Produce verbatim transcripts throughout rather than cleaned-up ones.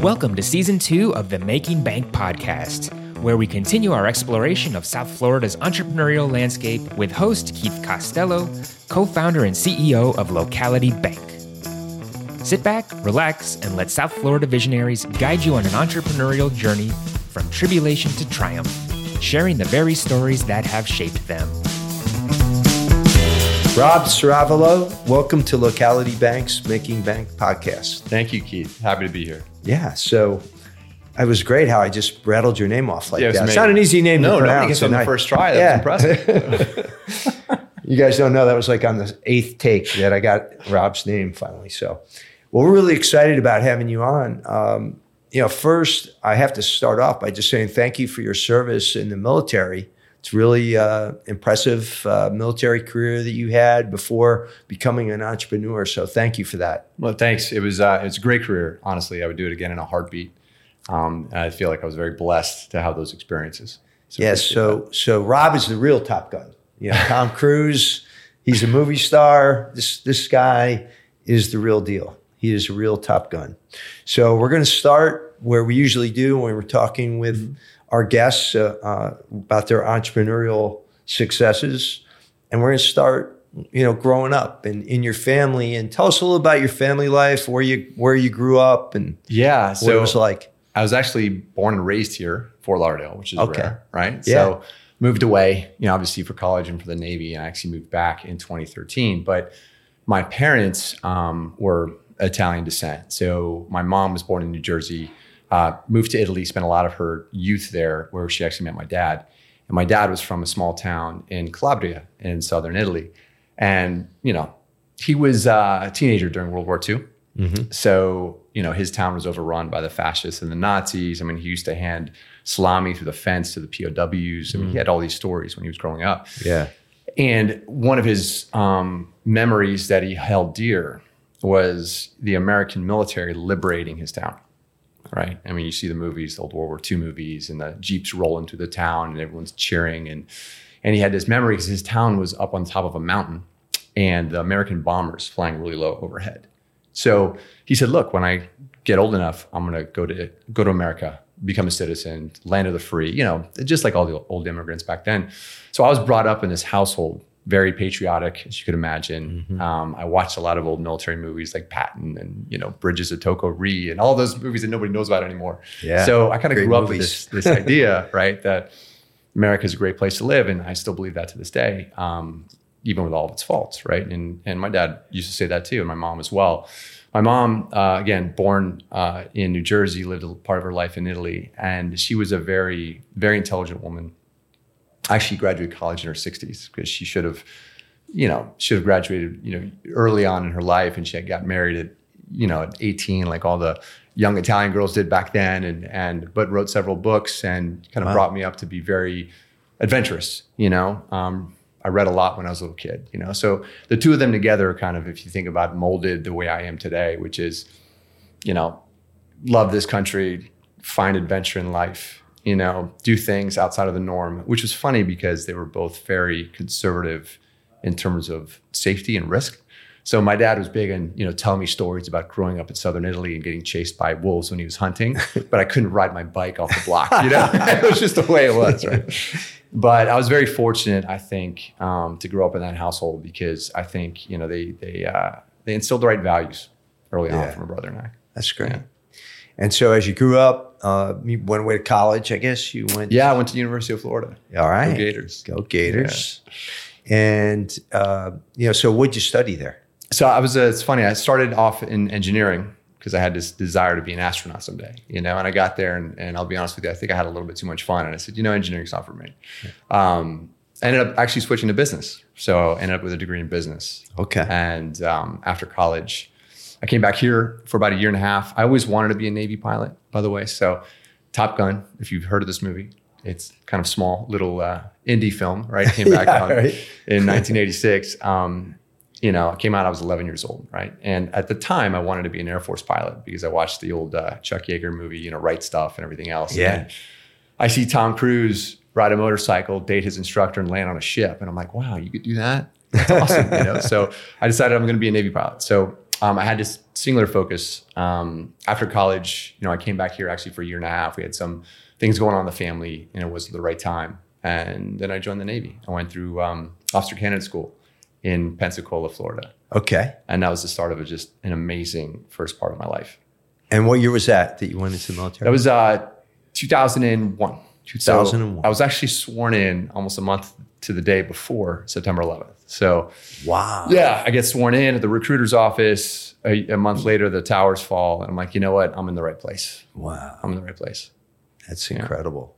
Welcome to Season two of the Making Bank Podcast, where we continue our exploration of South Florida's entrepreneurial landscape with host Keith Costello, co-founder and C E O of Locality Bank. Sit back, relax, and let South Florida visionaries guide you on an entrepreneurial journey from tribulation to triumph, sharing the very stories that have shaped them. Rob Ceravolo, welcome to Locality Bank's Making Bank Podcast. Thank you, Keith. Happy to be here. Yeah, so it was great how I just rattled your name off like yeah, it that. Amazing. It's not an easy name no, to pronounce. No, nobody gets on the first try. That was yeah. impressive. You guys don't know, that was like on the eighth take that I got Rob's name finally. So, well, we're really excited about having you on. Um, you know, first, I have to start off by just saying thank you for your service in the military. It's really uh, impressive uh, military career that you had before becoming an entrepreneur. So thank you for that. Well, thanks. It was uh, it's a great career. Honestly, I would do it again in a heartbeat. Um, and I feel like I was very blessed to have those experiences. So yes. Yeah, so that. so Rob is the real Top Gun. You know, Tom Cruise. He's a movie star. This this guy is the real deal. He is a real Top Gun. So we're going to start where we usually do when we're talking with our guests uh, uh, about their entrepreneurial successes. And we're gonna start, you know, growing up and in your family. And tell us a little about your family life, where you where you grew up and yeah, what so it was like. I was actually born and raised here, Fort Lauderdale, which is okay. rare, right? Yeah. So moved away, you know, obviously for college and for the Navy. And I actually moved back in twenty thirteen. But my parents um, were Italian descent. So my mom was born in New Jersey. Uh, moved to Italy, spent a lot of her youth there where she actually met my dad. And my dad was from a small town in Calabria in southern Italy. And, you know, he was uh, a teenager during World War Two. Mm-hmm. So, you know, his town was overrun by the fascists and the Nazis. I mean, he used to hand salami through the fence to the P O Ws. I mean, mm-hmm. he had all these stories when he was growing up. Yeah. And one of his um, memories that he held dear was the American military liberating his town. Right. I mean, you see the movies, the old World War Two movies, and the Jeeps rolling through the town and everyone's cheering. And and he had this memory because his town was up on top of a mountain and the American bombers flying really low overhead. So he said, look, when I get old enough, I'm going to go to go to America, become a citizen, land of the free, you know, just like all the old immigrants back then. So I was brought up in this household, very patriotic, as you could imagine. Mm-hmm. Um, I watched a lot of old military movies like Patton and, you know, Bridges of Toko-Ri and all those movies that nobody knows about anymore. Yeah, so I kind of grew movies. up with this, this idea, right, that America is a great place to live. And I still believe that to this day, um, even with all of its faults, right? And and my dad used to say that too, and my mom as well. My mom, uh, again, born uh, in New Jersey, lived a part of her life in Italy. And she was a very, very intelligent woman. Actually graduated college in her sixties because she should have, you know, should have graduated, you know, early on in her life. And she had got married at, you know, at eighteen, like all the young Italian girls did back then. And, and, but wrote several books and kind of wow. brought me up to be very adventurous, you know. Um, I read a lot when I was a little kid, you know. So the two of them together kind of, if you think about, molded the way I am today, which is, you know, love this country, find adventure in life. You know, do things outside of the norm, which was funny because they were both very conservative in terms of safety and risk. So my dad was big on, you know, telling me stories about growing up in southern Italy and getting chased by wolves when he was hunting, but I couldn't ride my bike off the block, you know? It was just the way it was, right? But I was very fortunate, I think, um, to grow up in that household because I think, you know, they they uh, they instilled the right values early yeah. on from my brother and I. That's great. Yeah. And so as you grew up, uh, you went away to college, I guess you went. Yeah, I went to the University of Florida. All right. Go Gators. Go Gators. Yeah. And, uh, you know, so what'd you study there? So I was, uh, it's funny, I started off in engineering because I had this desire to be an astronaut someday, you know, and I got there and, and I'll be honest with you, I think I had a little bit too much fun. And I said, you know, engineering's not for me. Yeah. Um, I ended up actually switching to business. So I ended up with a degree in business. Okay. And um, after college, I came back here for about a year and a half. I always wanted to be a Navy pilot, by the way. So Top Gun, if you've heard of this movie, it's kind of small, little uh, indie film, right? Came back yeah, on right. in nineteen eighty-six. Um, you know, it came out, I was eleven years old, right? And at the time, I wanted to be an Air Force pilot because I watched the old uh, Chuck Yeager movie, you know, Right Stuff and everything else. Yeah. And I see Tom Cruise ride a motorcycle, date his instructor, and land on a ship. And I'm like, wow, you could do that? That's awesome, you know? So I decided I'm going to be a Navy pilot. So um, I had this singular focus. Um, after college, you know, I came back here actually for a year and a half. We had some things going on in the family, and it was the right time. And then I joined the Navy. I went through um, Officer Candidate School in Pensacola, Florida. Okay. And that was the start of a, just an amazing first part of my life. And what year was that that you went into the military? That was uh, two thousand one. two thousand one. So I was actually sworn in almost a month to the day before September eleventh. So, wow. Yeah, I get sworn in at the recruiter's office. A, a month later, the towers fall. And I'm like, you know what? I'm in the right place. Wow. I'm in the right place. That's incredible. Yeah.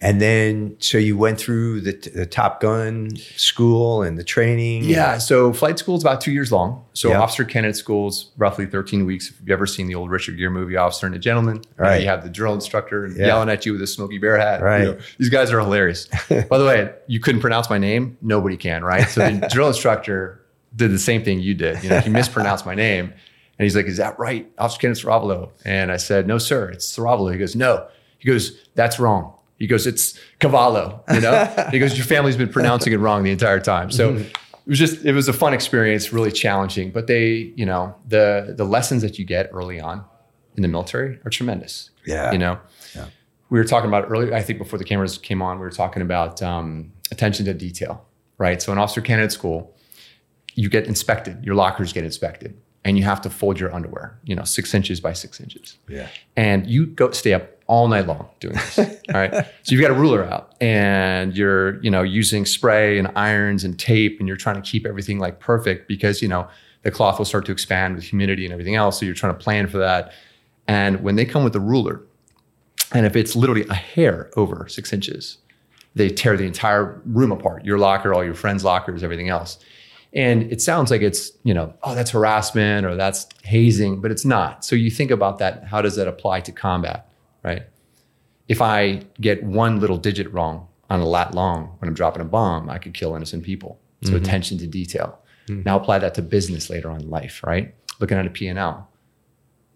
And then, so you went through the, the Top Gun school and the training. Yeah. So flight school is about two years long. So yep. Officer Candidate School's roughly thirteen weeks. If you've ever seen the old Richard Gere movie, Officer and a Gentleman, right? You know, you have the drill instructor yeah. yelling at you with a Smokey Bear hat. Right. You know, these guys are hilarious. By the way, you couldn't pronounce my name. Nobody can, right? So the drill instructor did the same thing you did. You know, he mispronounced my name, and he's like, "Is that right, Officer Candidate Ceravolo?" And I said, "No, sir, it's Ceravolo." He goes, "No." He goes, "That's wrong." He goes, "It's Cavallo," you know? He goes, "Your family's been pronouncing it wrong the entire time." So mm-hmm. it was just, it was a fun experience, really challenging. But they, you know, the the lessons that you get early on in the military are tremendous. Yeah. You know? Yeah. We were talking about earlier, I think before the cameras came on, we were talking about um, attention to detail, right? So in Officer Candidate School, you get inspected, your lockers get inspected, and you have to fold your underwear, you know, six inches by six inches. Yeah. And you go stay up all night long doing this, all right? So you've got a ruler out and you're, you know, using spray and irons and tape, and you're trying to keep everything like perfect because, you know, the cloth will start to expand with humidity and everything else. So you're trying to plan for that. And when they come with the ruler, and if it's literally a hair over six inches, they tear the entire room apart, your locker, all your friends' lockers, everything else. And it sounds like it's, you know, oh, that's harassment or that's hazing, but it's not. So you think about that. How does that apply to combat? Right? If I get one little digit wrong on a lat long when I'm dropping a bomb, I could kill innocent people. So mm-hmm. attention to detail. Mm-hmm. Now apply that to business later on in life, right? Looking at a P and L.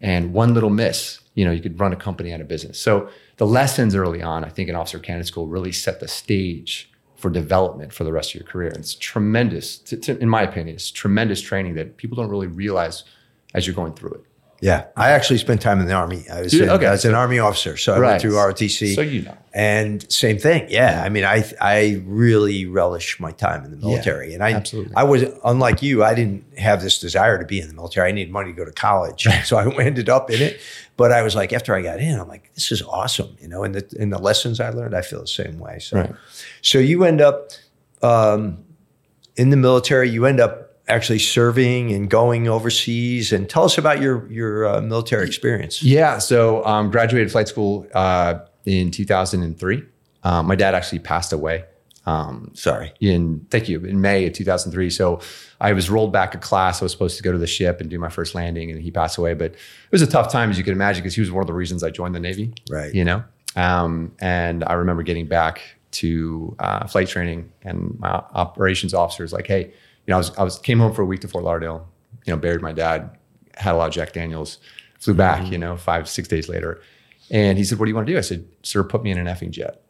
And one little miss, you know, you could run a company out of business. So the lessons early on, I think in Officer Candidate School really set the stage for development for the rest of your career. And it's tremendous, to, to, in my opinion, it's tremendous training that people don't really realize as you're going through it. Yeah, I actually spent time in the Army. I was, Dude, in, okay. I was an Army officer, so I right. went through R O T C. So you know. And same thing, yeah. I mean, I I really relish my time in the military. Yeah, and I absolutely. I was, unlike you, I didn't have this desire to be in the military. I needed money to go to college, so I ended up in it. But I was like, after I got in, I'm like, this is awesome, you know, and the, and the lessons I learned, I feel the same way. So, right. so you end up um, in the military, you end up actually serving and going overseas, and tell us about your your uh, military experience. Yeah, so um, graduated flight school uh, in two thousand three. Um, my dad actually passed away. Um, Sorry. In thank you in May of two thousand three. So I was rolled back a class. I was supposed to go to the ship and do my first landing, and he passed away. But it was a tough time, as you can imagine, because he was one of the reasons I joined the Navy. Right. You know, um, and I remember getting back to uh, flight training, and my operations officer was like, "Hey." You know, I was, I was came home for a week to Fort Lauderdale, you know, buried my dad, had a lot of Jack Daniels, flew back, mm-hmm. you know, five, six days later. And he said, "What do you want to do?" I said, "Sir, put me in an effing jet.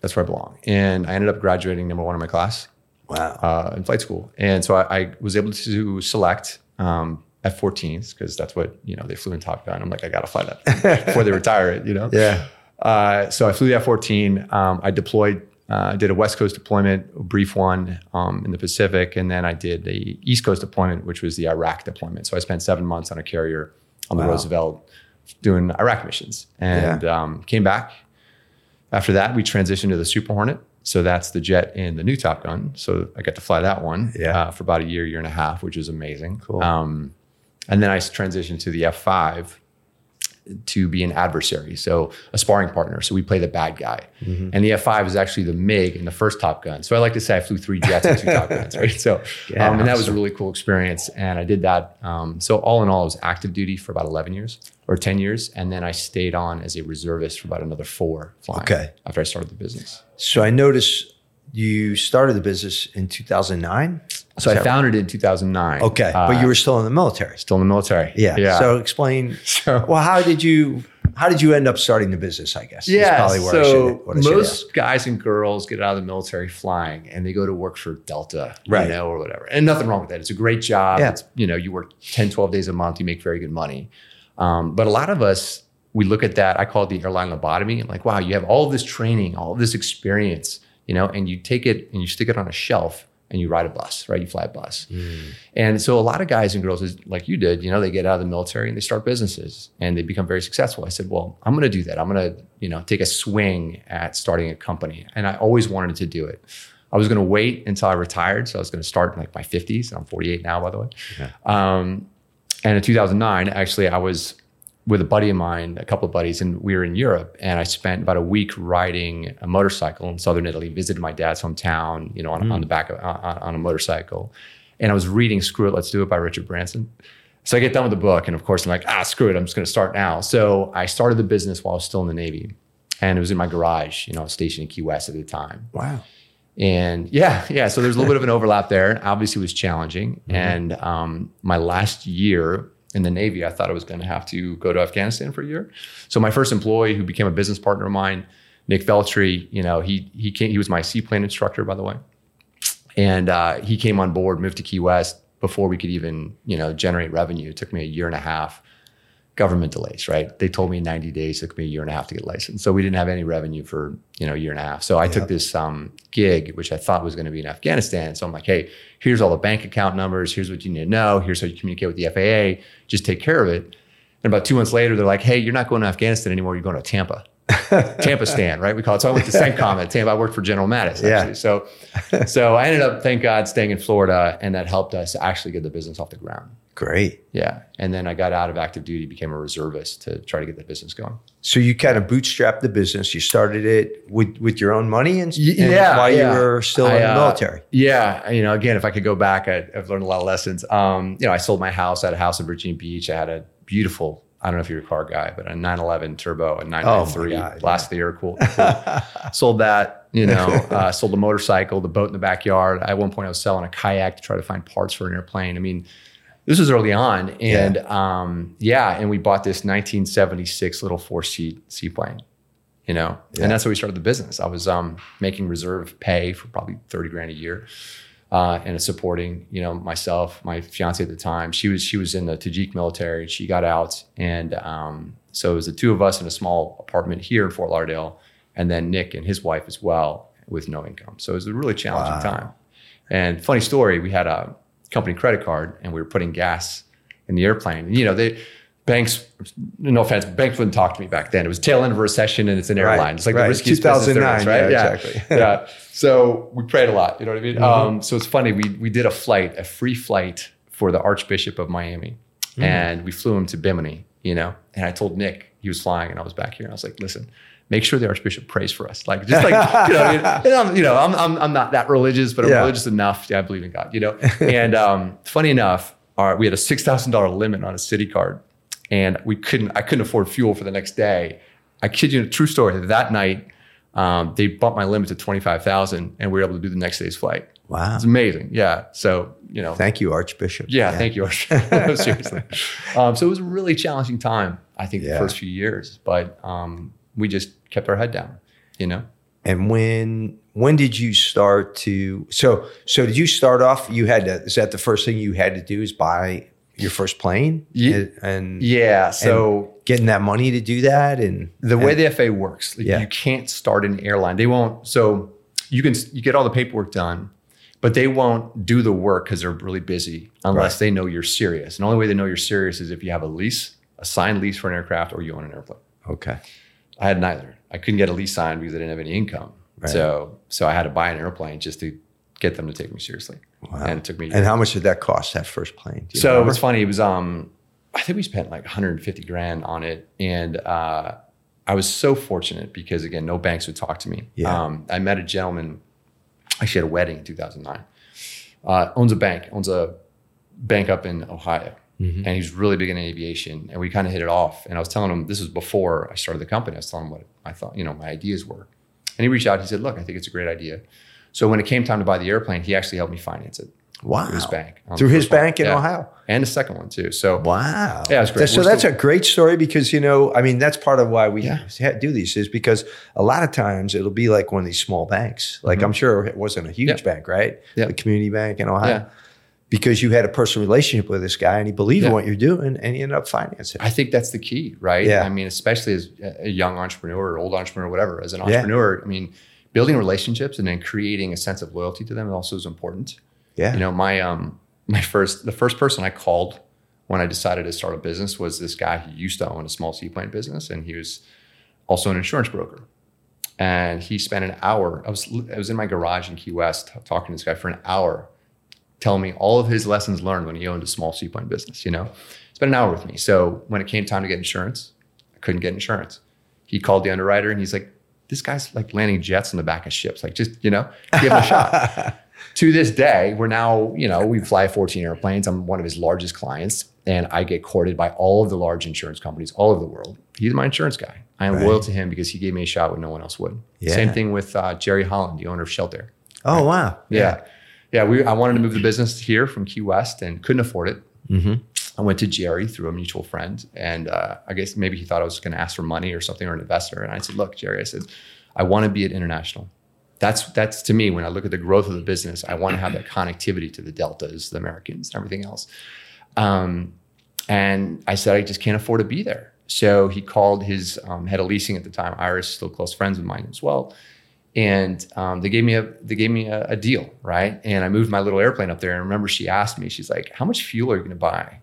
That's where I belong." And I ended up graduating number one in my class. Wow. Uh, in flight school. And so I, I was able to select um, F fourteens because that's what, you know, they flew in Top Gun. I'm like, I got to fly that before they retire it, you know? Yeah. Uh, so I flew the F fourteen. Um, I deployed. I uh, did a West Coast deployment, a brief one um, in the Pacific, and then I did the East Coast deployment, which was the Iraq deployment. So I spent seven months on a carrier on wow. the Roosevelt doing Iraq missions, and yeah. um, came back. After that, we transitioned to the Super Hornet. So that's the jet in the new Top Gun. So I got to fly that one yeah. uh, for about a year, year and a half, which was amazing. Cool. Um, and then I transitioned to the F five. To be an adversary, so a sparring partner. So we play the bad guy. Mm-hmm. And the F five is actually the MiG in the first Top Gun. So I like to say I flew three jets and two Top Guns, right? So, yeah, um, and awesome. That was a really cool experience. And I did that. Um, so all in all, I was active duty for about eleven years or ten years. And then I stayed on as a reservist for about another four flying okay. after I started the business. So I noticed you started the business in two thousand nine? So I founded it in two thousand nine. Okay, uh, but you were still in the military. Still in the military. Yeah. yeah. So explain. So, well, how did you how did you end up starting the business, I guess? Yeah, probably where so I should, what I most guys and girls get out of the military flying and they go to work for Delta, right. you know, or whatever. And nothing wrong with that. It's a great job. Yeah. It's, you know, you work ten, twelve days a month, you make very good money. Um, but a lot of us, we look at that, I call it the airline lobotomy. I'm like, wow, you have all this training, all this experience, you know, and you take it and you stick it on a shelf and you ride a bus, right? You fly a bus. Mm. And so a lot of guys and girls, is, like you did, you know, they get out of the military and they start businesses and they become very successful. I said, well, I'm gonna do that. I'm gonna, you know, take a swing at starting a company. And I always wanted to do it. I was gonna wait until I retired. So I was gonna start in like my fifties. I'm forty-eight now, by the way. Yeah. Um, and in two thousand nine, actually, I was with a buddy of mine, a couple of buddies, and we were in Europe. And I spent about a week riding a motorcycle in Southern Italy, visited my dad's hometown, you know, on, mm. on the back of, on, on a motorcycle. And I was reading Screw It, Let's Do It by Richard Branson. So I get done with the book. And of course I'm like, ah, screw it, I'm just gonna start now. So I started the business while I was still in the Navy. And it was in my garage, you know, I was stationed in Key West at the time. Wow. And yeah, yeah, so there's a little bit of an overlap there. Obviously it was challenging. Mm-hmm. And um, my last year in the Navy, I thought I was going to have to go to Afghanistan for a year. So my first employee, who became a business partner of mine, Nick Feltry, you know, he he came, he was my seaplane instructor, by the way, and uh, he came on board, moved to Key West before we could even, you know, generate revenue. It took me a year and a half. Government delays, right? They told me ninety days. It took me a year and a half to get licensed. So we didn't have any revenue for, you know, a year and a half. So I yep. took this um, gig, which I thought was going to be in Afghanistan. So I'm like, hey, here's all the bank account numbers. Here's what you need to know. Here's how you communicate with the F A A. Just take care of it. And about two months later, they're like, hey, you're not going to Afghanistan anymore. You're going to Tampa. Tampa Stan, right? We call it. So I went to CENTCOM at Tampa. I worked for General Mattis, actually. Yeah. So, so I ended up, thank God, staying in Florida. And that helped us actually get the business off the ground. Great. Yeah. And then I got out of active duty, became a reservist to try to get the business going. So you kind of bootstrapped the business. You started it with, with your own money and, yeah, and while yeah. you were still I, in the military. Uh, yeah. You know, again, if I could go back, I'd, I've learned a lot of lessons. Um, you know, I sold my house. I had a house in Virginia Beach. I had a beautiful, I don't know if you're a car guy, but a nine eleven Turbo, a nine ninety-three, oh God, blast yeah. of the air cool. cool. Sold that, you know, uh, sold the motorcycle, the boat in the backyard. At one point I was selling a kayak to try to find parts for an airplane. I mean, this was early on, and yeah. Um, yeah, and we bought this nineteen seventy-six little four-seat seaplane, you know, yeah. and that's how we started the business. I was um, making reserve pay for probably thirty grand a year, uh, and supporting, you know, myself, my fiance at the time. She was she was in the Tajik military. She got out, and um, so it was the two of us in a small apartment here in Fort Lauderdale, and then Nick and his wife as well with no income. So it was a really challenging wow. time. And funny story, we had a company credit card, and we were putting gas in the airplane. And, you know, they banks, no offense, banks wouldn't talk to me back then. It was tail end of a recession, and it's an airline. Right, it's like right. the riskiest business there is, right? Yeah, yeah. exactly. yeah. So we prayed a lot. You know what I mean? Mm-hmm. Um, so it's funny. We we did a flight, a free flight for the Archbishop of Miami, mm-hmm. and we flew him to Bimini. You know, and I told Nick he was flying, and I was back here, and I was like, listen, make sure the Archbishop prays for us. Like, just like, you know, I mean, I'm, you know, I'm, I'm, I'm not that religious, but I'm yeah. religious enough. Yeah, I believe in God, you know? And um, funny enough, our, we had a six thousand dollars limit on a Citi card, and we couldn't, I couldn't afford fuel for the next day. I kid you, true story, that night, um, they bumped my limit to twenty-five thousand, and we were able to do the next day's flight. Wow. It's amazing. Yeah. So, you know. Thank you, Archbishop. Yeah. yeah. Thank you, Archbishop. No, seriously. Um, so it was a really challenging time, I think, yeah. the first few years, but, um, we just kept our head down, you know? And when when did you start to, so so did you start off, you had to, is that the first thing you had to do is buy your first plane? Yeah. And, and yeah, so. And getting that money to do that? And the and, way the F A A works, like yeah. you can't start an airline. They won't, so you can you get all the paperwork done, but they won't do the work because they're really busy unless right. they know you're serious. And the only way they know you're serious is if you have a lease, a signed lease for an aircraft, or you own an airplane. Okay. I had neither. I couldn't get a lease signed because I didn't have any income. Right. So so I had to buy an airplane just to get them to take me seriously. Wow. And it took me a year. And how much did that cost, that first plane? So remember? It was funny. It was, um, I think we spent like one hundred fifty grand on it. And uh, I was so fortunate because, again, no banks would talk to me. Yeah. Um, I met a gentleman, actually at a wedding in two thousand nine, uh, owns a bank, owns a bank up in Ohio. Mm-hmm. And he's really big in aviation, and we kind of hit it off. And I was telling him, this was before I started the company. I was telling him what I thought, you know, my ideas were. And he reached out, he said, look, I think it's a great idea. So when it came time to buy the airplane, he actually helped me finance it. Wow. Through his bank. Through his bank in yeah. Ohio. And the second one too. So wow. Yeah, it's great. So We're that's still- a great story because, you know, I mean, that's part of why we yeah. do these is because a lot of times it'll be like one of these small banks. Like mm-hmm. I'm sure it wasn't a huge yeah. bank, right? Yeah. The community bank in Ohio. Yeah. Because you had a personal relationship with this guy and he believed yeah. in what you're doing and he ended up financing. I think that's the key, right? Yeah. I mean, especially as a young entrepreneur or old entrepreneur, whatever, as an entrepreneur, yeah. I mean, building relationships and then creating a sense of loyalty to them also is important. Yeah. You know, my, um, my first, the first person I called when I decided to start a business was this guy who used to own a small seaplane business. And he was also an insurance broker. And he spent an hour, I was, I was in my garage in Key West talking to this guy for an hour, telling me all of his lessons learned when he owned a small seaplane business, you know, spent an hour with me. So when it came time to get insurance, I couldn't get insurance. He called the underwriter and he's like, this guy's like landing jets in the back of ships. Like just, you know, give him a shot. To this day, we're now, you know, we fly fourteen airplanes. I'm one of his largest clients and I get courted by all of the large insurance companies all over the world. He's my insurance guy. I am right. loyal to him because he gave me a shot when no one else would. Yeah. Same thing with uh, Jerry Holland, the owner of Shelter. Oh, right? Wow. Yeah. yeah. Yeah, we. I wanted to move the business here from Key West and couldn't afford it. Mm-hmm. I went to Jerry through a mutual friend. And uh, I guess maybe he thought I was going to ask for money or something or an investor. And I said, look, Jerry, I said, I want to be at international. That's, that's to me, when I look at the growth of the business, I want to have that connectivity to the Deltas, the Americans, and everything else. Um, and I said, I just can't afford to be there. So he called his um, head of leasing at the time. Iris, still close friends of mine as well. And um, they gave me a they gave me a, a deal, right? And I moved my little airplane up there. And I remember she asked me, she's like, how much fuel are you going to buy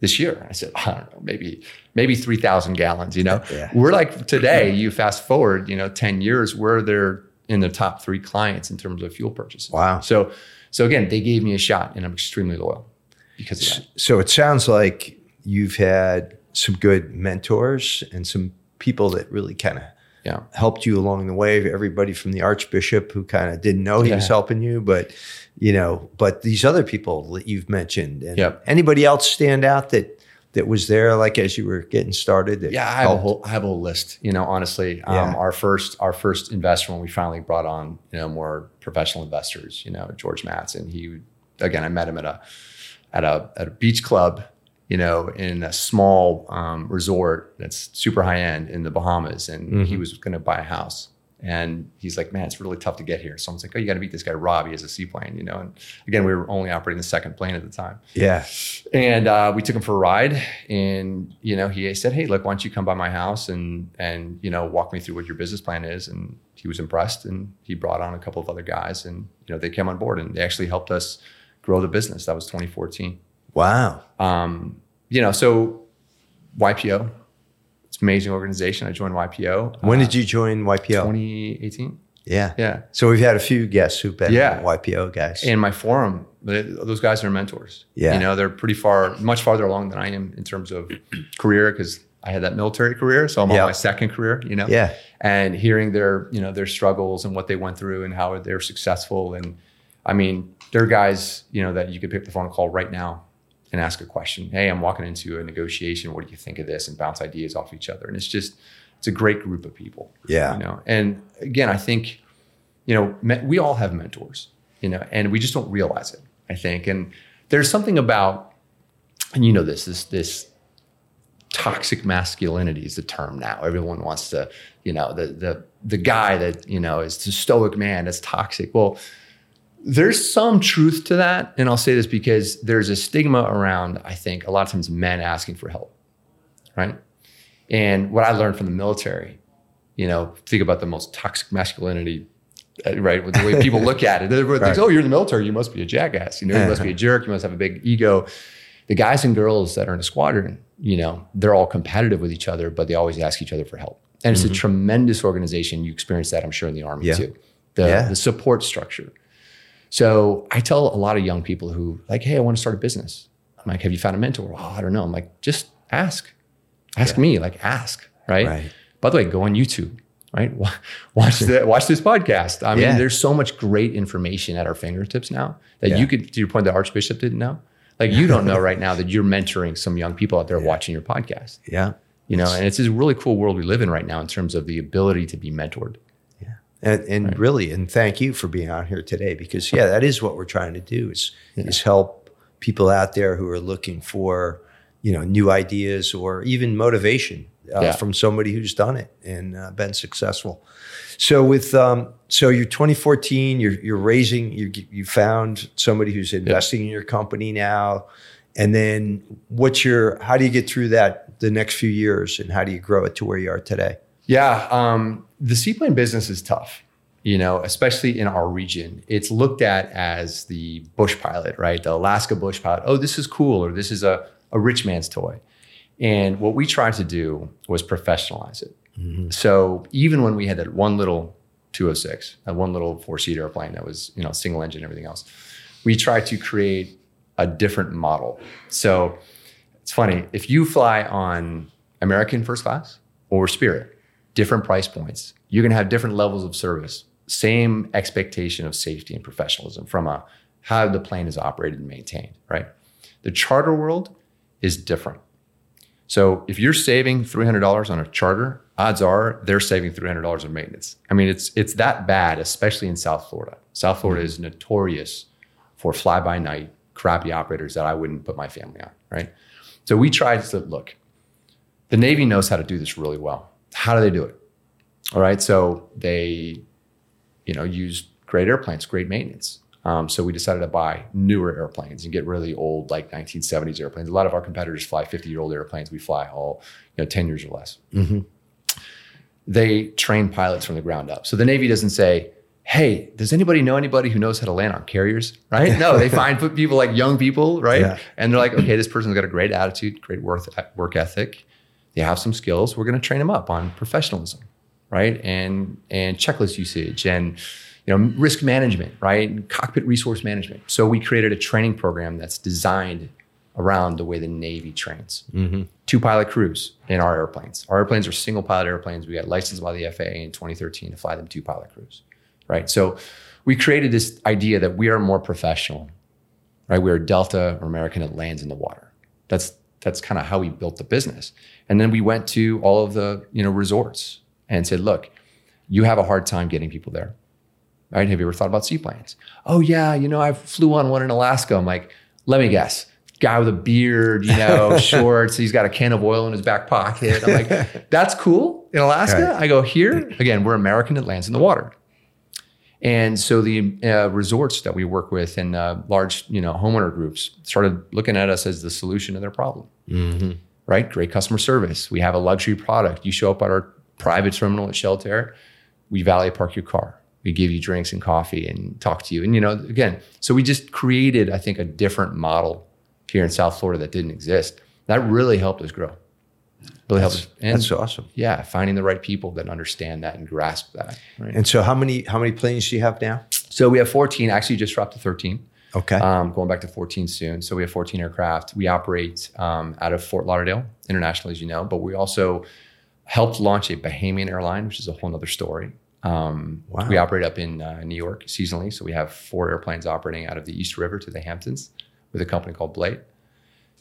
this year? And I said, I don't know, maybe maybe three thousand gallons, you know? Yeah. We're like today, you fast forward, you know, ten years, we're there in the top three clients in terms of fuel purchases. Wow. So, so again, they gave me a shot and I'm extremely loyal because of that. So it sounds like you've had some good mentors and some people that really kind of yeah. helped you along the way. Everybody from the Archbishop who kind of didn't know he yeah. was helping you, but you know, but these other people that you've mentioned and yep. anybody else stand out that, that was there, like as you were getting started? That yeah. I have, a whole, I have a whole list, you know, honestly, um, yeah. our first, our first investor, when we finally brought on, you know, more professional investors, you know, George Mattson, he, again, I met him at a, at a, at a beach club, you know, in a small um, resort that's super high end in the Bahamas. And mm-hmm. he was going to buy a house. And he's like, man, it's really tough to get here. So I was like, oh, you got to meet this guy, Rob. He has a seaplane, you know. And again, we were only operating the second plane at the time. Yeah. And uh, we took him for a ride. And, you know, he said, hey, look, why don't you come by my house and, and you know, walk me through what your business plan is. And he was impressed. And he brought on a couple of other guys. And, you know, they came on board. And they actually helped us grow the business. That was twenty fourteen. Wow. Um, you know, so Y P O. It's an amazing organization. I joined Y P O. When uh, did you join Y P O? twenty eighteen. Yeah. Yeah. So we've had a few guests who've been yeah. Y P O guys. And my forum, they, those guys are mentors. Yeah. You know, they're pretty far, much farther along than I am in terms of career because I had that military career. So I'm yeah. on my second career, you know. Yeah. And hearing their, you know, their struggles and what they went through and how they're successful. And I mean, they're guys, you know, that you could pick up the phone and call right now and ask a question. Hey, I'm walking into a negotiation. What do you think of this? And bounce ideas off each other. And it's just, it's a great group of people. Yeah. You know, and again, I think, you know, me- we all have mentors, you know, and we just don't realize it, I think. And there's something about, and you know, this, this, this toxic masculinity is the term now. Everyone wants to, you know, the, the, the guy that, you know, is the stoic man that's toxic. Well, there's some truth to that. And I'll say this because there's a stigma around, I think, a lot of times men asking for help, right? And what I learned from the military, you know, think about the most toxic masculinity, right? With the way people look at it. Everybody right. thinks, oh, you're in the military. You must be a jackass. You know, you must be a jerk. You must have a big ego. The guys and girls that are in a squadron, you know, they're all competitive with each other, but they always ask each other for help. And it's mm-hmm. a tremendous organization. You experience that, I'm sure, in the Army yeah. too. The, yeah. the support structure. So I tell a lot of young people who like, hey, I want to start a business. I'm like, have you found a mentor? Oh, I don't know. I'm like, just ask, ask yeah. me, like ask, right? right? By the way, go on YouTube, right? Watch that, watch this podcast. I yeah. mean, there's so much great information at our fingertips now that yeah. you could, to your point, the Archbishop didn't know. Like you don't know right now that you're mentoring some young people out there yeah. watching your podcast. Yeah. You know, and it's this really cool world we live in right now in terms of the ability to be mentored. And, and right. really, and thank you for being on here today, because, yeah, that is what we're trying to do is yeah. is help people out there who are looking for, you know, new ideas or even motivation uh, yeah. from somebody who's done it and uh, been successful. So with um, so you're twenty fourteen, you're you're raising, you you found somebody who's investing yeah. in your company now. And then what's your, how do you get through that the next few years, and how do you grow it to where you are today? Yeah. Um, the seaplane business is tough, you know, especially in our region. It's looked at as the bush pilot, right? The Alaska bush pilot. Oh, this is cool. Or this is a, a rich man's toy. And what we tried to do was professionalize it. Mm-hmm. So even when we had that one little two oh six, that one little four seater airplane that was, you know, single engine, everything else, we tried to create a different model. So it's funny, if you fly on American first class or Spirit, different price points, you're gonna have different levels of service, same expectation of safety and professionalism from a how the plane is operated and maintained, right? The charter world is different. So if you're saving three hundred dollars on a charter, odds are they're saving three hundred dollars in maintenance. I mean, it's it's that bad, especially in South Florida. South Florida is notorious for fly-by-night, crappy operators that I wouldn't put my family on, right? So we tried to look, the Navy knows how to do this really well. How do they do it? All right, so they, you know, use great airplanes, great maintenance. Um, so we decided to buy newer airplanes and get really old, like nineteen seventies airplanes. A lot of our competitors fly fifty-year-old airplanes. We fly all, you know, ten years or less. Mm-hmm. They train pilots from the ground up. So the Navy doesn't say, hey, does anybody know anybody who knows how to land on carriers, right? No, they find people like young people, right? Yeah. And they're like, okay, this person's got a great attitude, great work, work ethic. They have some skills. We're going to train them up on professionalism, right? And and checklist usage, and you know, risk management, right? And cockpit resource management. So we created a training program that's designed around the way the Navy trains. Mm-hmm. Two pilot crews in our airplanes. Our airplanes are single pilot airplanes. We got licensed by the F A A in twenty thirteen to fly them two pilot crews, right? So we created this idea that we are more professional, right? We are Delta or American that lands in the water. That's That's kind of how we built the business. And then we went to all of the, you know, resorts and said, look, you have a hard time getting people there, right? Have you ever thought about seaplanes? Oh yeah, you know, I flew on one in Alaska. I'm like, let me guess, guy with a beard, you know, shorts, he's got a can of oil in his back pocket. I'm like, that's cool in Alaska? Right. I go, here, again, we're American, it lands in the water. And so the uh, resorts that we work with and uh, large, you know, homeowner groups started looking at us as the solution to their problem, mm-hmm. right? Great customer service. We have a luxury product. You show up at our private terminal at Shelter, we valet park your car. We give you drinks and coffee and talk to you. And, you know, again, so we just created, I think, a different model here in South Florida that didn't exist. That really helped us grow. Really that's, helps. And, that's awesome. Yeah, finding the right people that understand that and grasp that. Right? And so, how many how many planes do you have now? So we have fourteen. Actually, just dropped to thirteen. Okay. Um, going back to fourteen soon. So we have fourteen aircraft. We operate um, out of Fort Lauderdale internationally, as you know. But we also helped launch a Bahamian airline, which is a whole other story. Um, wow. We operate up in uh, New York seasonally. So we have four airplanes operating out of the East River to the Hamptons with a company called Blade.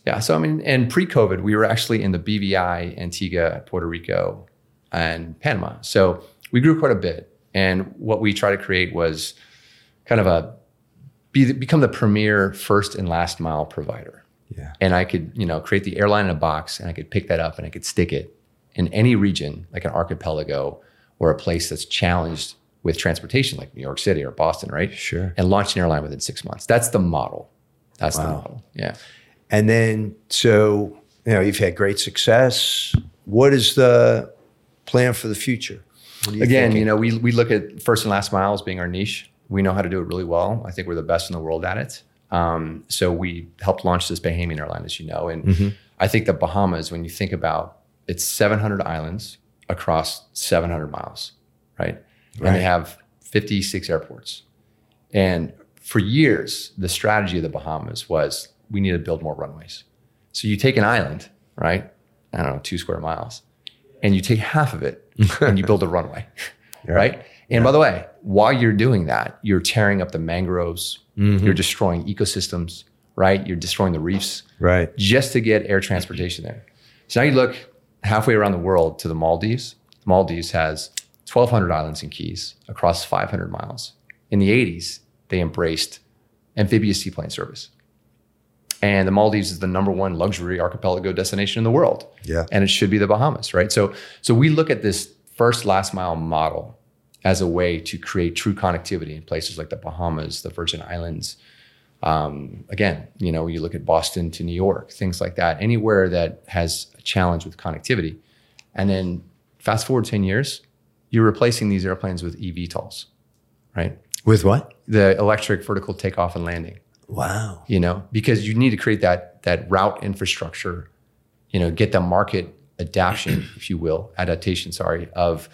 Yeah, so I mean, and pre-COVID, we were actually in the B V I, Antigua, Puerto Rico, and Panama. So we grew quite a bit. And what we tried to create was kind of a, be, become the premier first and last mile provider. Yeah. And I could, you know, create the airline in a box, and I could pick that up and I could stick it in any region, like an archipelago or a place that's challenged with transportation, like New York City or Boston, right? Sure. And launch an airline within six months. That's the model. That's wow. the model, yeah. And then, so, you know, you've had great success. What is the plan for the future? What are you Again, thinking? You know, we we look at first and last miles being our niche. We know how to do it really well. I think we're the best in the world at it. Um, so we helped launch this Bahamian airline, as you know. And mm-hmm. I think the Bahamas, when you think about, it's seven hundred islands across seven hundred miles, right? right? And they have fifty-six airports. And for years, the strategy of the Bahamas was, we need to build more runways. So you take an island, right? I don't know, two square miles, and you take half of it and you build a runway, yeah. right? And yeah. by the way, while you're doing that, you're tearing up the mangroves, mm-hmm. you're destroying ecosystems, right? You're destroying the reefs, right? Just to get air transportation there. So now you look halfway around the world to the Maldives. The Maldives has twelve hundred islands and keys across five hundred miles. In the eighties, they embraced amphibious seaplane service. And the Maldives is the number one luxury archipelago destination in the world. Yeah. And it should be the Bahamas, right? So, so we look at this first last mile model as a way to create true connectivity in places like the Bahamas, the Virgin Islands. Um, again, you know, you look at Boston to New York, things like that, anywhere that has a challenge with connectivity. And then fast forward ten years, you're replacing these airplanes with E V TOLs, right? With what? The electric vertical takeoff and landing. Wow. You know, because you need to create that that route infrastructure, you know, get the market adaptation, if you will, adaptation, sorry, of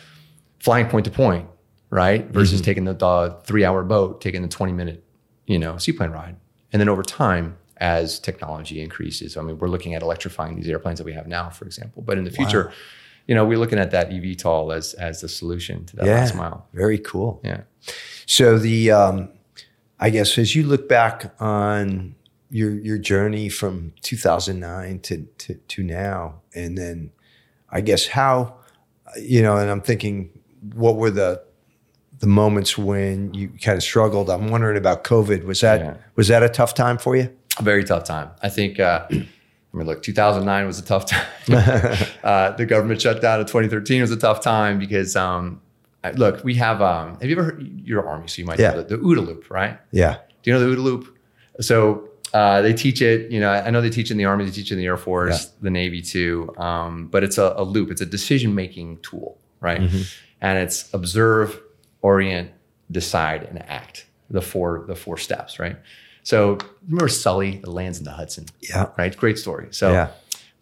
flying point to point, right? Versus mm-hmm. taking the, the three hour boat, taking the twenty minute, you know, seaplane ride. And then over time, as technology increases, I mean, we're looking at electrifying these airplanes that we have now, for example, but in the future, wow. you know, we're looking at that E V TOL as as the solution to that yeah, last mile. Very cool. Yeah. So the, um, I guess as you look back on your your journey from two thousand nine to, to to now, and then I guess how, you know, and I'm thinking, what were the the moments when you kind of struggled? I'm wondering about COVID. Was that yeah. was that a tough time for you? A very tough time. I think. Uh, I mean, look, two thousand nine was a tough time. uh, the government shutdown of twenty thirteen was a tough time because, um, I, look, we have, um, have you ever heard, you're Army, so you might yeah. know the, the OODA loop, right? Yeah. Do you know the OODA loop? So uh, they teach it, you know, I know they teach it in the Army, they teach it in the Air Force, yeah. the Navy too, um, but it's a, a loop. It's a decision-making tool, right? Mm-hmm. And it's observe, orient, decide, and act, the four the four steps, right? So remember Sully, the lands in the Hudson, yeah, right? Great story. So yeah.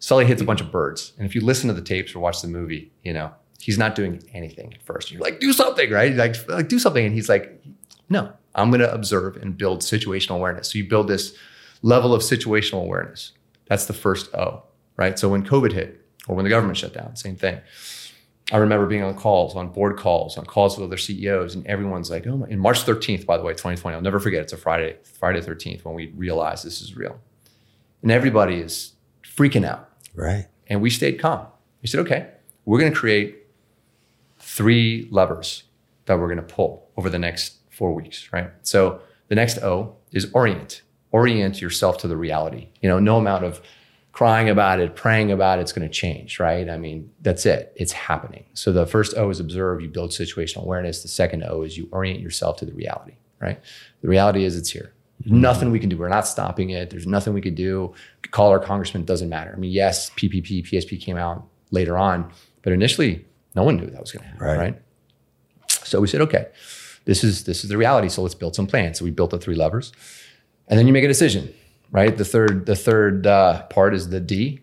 Sully hits a bunch of birds. And if you listen to the tapes or watch the movie, you know, he's not doing anything at first. You're like, do something, right? Like, like do something. And he's like, no, I'm going to observe and build situational awareness. So you build this level of situational awareness. That's the first O, right? So when COVID hit or when the government shut down, same thing. I remember being on calls, on board calls, on calls with other C E Os, and everyone's like, oh my, and March thirteenth, by the way, twenty twenty, I'll never forget, it's a Friday, Friday thirteenth, when we realized this is real. And everybody is freaking out. Right. And we stayed calm. We said, okay, we're gonna create three levers that we're gonna pull over the next four weeks, right? So the next O is orient. Orient yourself to the reality. You know, no amount of crying about it, praying about it, it's going to change, right? I mean, that's it. It's happening. So the first O is observe. You build situational awareness. The second O is you orient yourself to the reality, right? The reality is it's here. Mm-hmm. Nothing we can do. We're not stopping it. There's nothing we could do. Call our congressman. It doesn't matter. I mean, yes, P P P, P S P came out later on, but initially, no one knew that was going to happen, right? right? So we said, okay, this is this is the reality. So let's build some plans. So we built the three levers, and then you make a decision. Right. The third, the third uh, part is the D,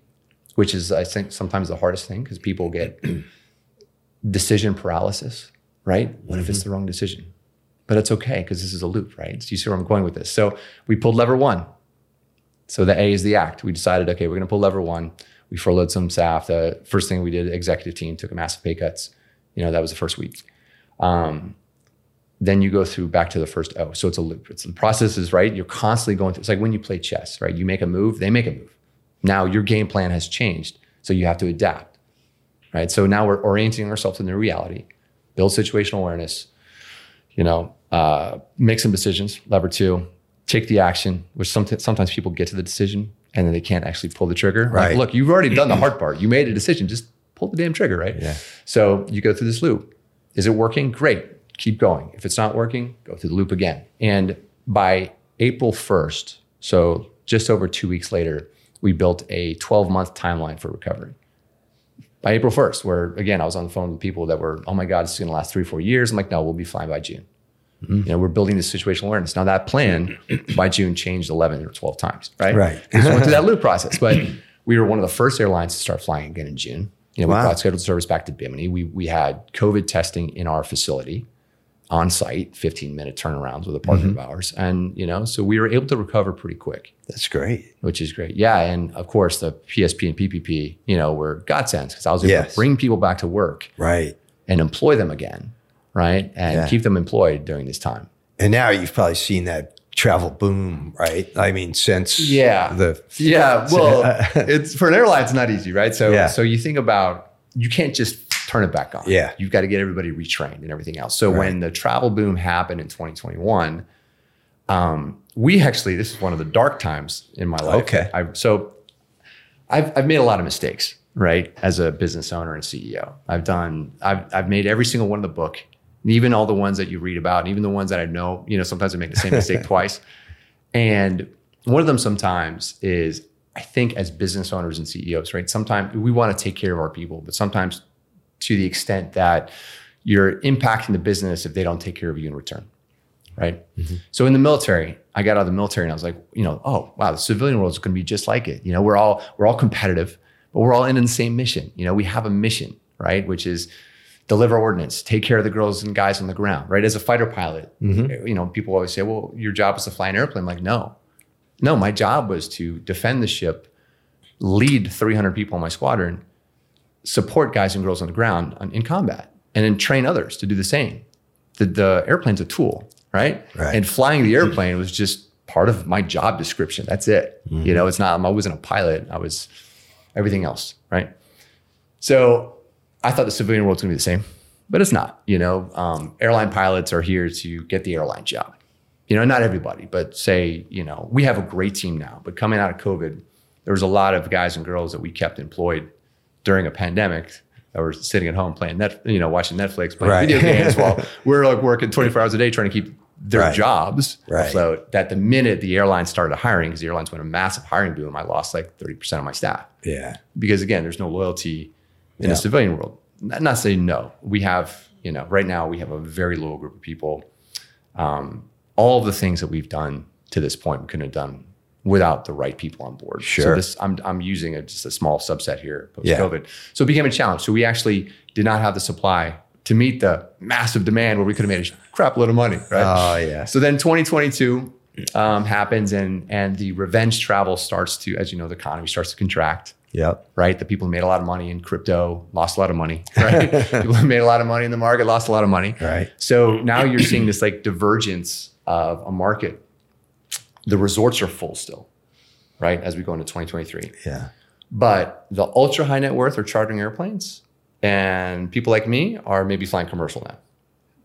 which is, I think, sometimes the hardest thing because people get decision paralysis. Right. What mm-hmm. if it's the wrong decision? But it's okay because this is a loop. Right. So you see where I'm going with this. So we pulled lever one. So the A is the act. We decided, OK, we're going to pull lever one. We furloughed some staff. The first thing we did, executive team took a massive pay cuts. You know, that was the first week. Um, then you go through back to the first O. So it's a loop. It's the process is right. You're constantly going through. It's like when you play chess, right? You make a move, they make a move. Now your game plan has changed. So you have to adapt, right? So now we're orienting ourselves in the reality, build situational awareness, you know, uh, make some decisions, lever two, take the action, which some t- sometimes people get to the decision and then they can't actually pull the trigger. Right. Like, look, you've already done the hard part. You made a decision, just pull the damn trigger, right? Yeah. So you go through this loop. Is it working? Great. Keep going. If it's not working, go through the loop again. And by April first, so just over two weeks later, we built a twelve-month timeline for recovery. By April first, where, again, I was on the phone with people that were, oh my God, this is going to last three, four years. I'm like, no, we'll be fine by June. Mm-hmm. You know, we're building this situational awareness. Now, that plan by June changed eleven or twelve times, right? Right. We just went through that loop process. But we were one of the first airlines to start flying again in June. You know, wow. We brought scheduled service back to Bimini. We, we had COVID testing in our facility. On-site, fifteen-minute turnarounds with a partner mm-hmm. of ours. And, you know, so we were able to recover pretty quick. That's great. Which is great. Yeah, and of course, the P S P and P P P, you know, were godsends because I was able yes. to bring people back to work. Right. And employ them again, right? And yeah. keep them employed during this time. And now you've probably seen that travel boom, right? I mean, since yeah. the... Yeah, well, it's for an airline, it's not easy, right? So, yeah. so you think about, you can't just turn it back on. Yeah. You've got to get everybody retrained and everything else. So right. when the travel boom happened in twenty twenty-one, um, we actually, this is one of the dark times in my life. Okay. I, so I've, I've made a lot of mistakes, right? As a business owner and C E O, I've done, I've, I've made every single one in the book, and even all the ones that you read about, and even the ones that I know, you know, sometimes I make the same mistake twice. And one of them sometimes is, I think as business owners and C E Os, right? Sometimes we want to take care of our people, but sometimes to the extent that you're impacting the business if they don't take care of you in return, right? Mm-hmm. So in the military, I got out of the military and I was like, you know, oh, wow, the civilian world is going to be just like it. You know, we're all, we're all competitive, but we're all in the same mission. You know, we have a mission, right? Which is deliver ordnance, take care of the girls and guys on the ground, right? As a fighter pilot, mm-hmm. you know, people always say, well, your job is to fly an airplane. I'm like, no. No, my job was to defend the ship, lead three hundred people in my squadron, support guys and girls on the ground on, in combat, and then train others to do the same. The, the airplane's a tool, right? right? And flying the airplane was just part of my job description. That's it. Mm-hmm. You know, it's not, I wasn't a pilot. I was everything else, right? So I thought the civilian world's gonna be the same, but it's not. You know, um, airline pilots are here to get the airline job. You know, not everybody, but say, you know, we have a great team now, but coming out of COVID, there was a lot of guys and girls that we kept employed during a pandemic that were sitting at home playing net, you know, watching Netflix, playing right. video games while we're like working twenty-four hours a day trying to keep their right. jobs right. afloat. That the minute the airline started hiring, because the airlines went a massive hiring boom, I lost like thirty percent of my staff. Yeah. Because again, there's no loyalty in yeah. the civilian world. Not, not saying no, we have, you know, right now we have a very loyal group of people. Um, All of the things that we've done to this point, we couldn't have done without the right people on board. Sure. So this, I'm I'm using a, just a small subset here post-COVID. Yeah. So it became a challenge. So we actually did not have the supply to meet the massive demand where we could have made a crap load of money, right? Oh, yeah. So then twenty twenty-two um, happens and and the revenge travel starts to, as you know, the economy starts to contract. Yep. Right? The people who made a lot of money in crypto lost a lot of money, right? People who made a lot of money in the market lost a lot of money. Right. So now you're seeing this like divergence of a market. The resorts are full still, right? As we go into twenty twenty-three. Yeah. But the ultra high net worth are chartering airplanes, and people like me are maybe flying commercial now.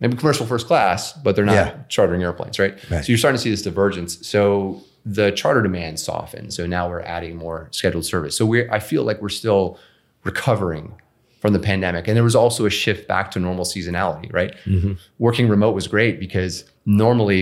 Maybe commercial first class, but they're not yeah. chartering airplanes, right? right? So you're starting to see this divergence. So the charter demand softened. So now we're adding more scheduled service. So we I feel like we're still recovering from the pandemic. And there was also a shift back to normal seasonality, right? Mm-hmm. Working remote was great because normally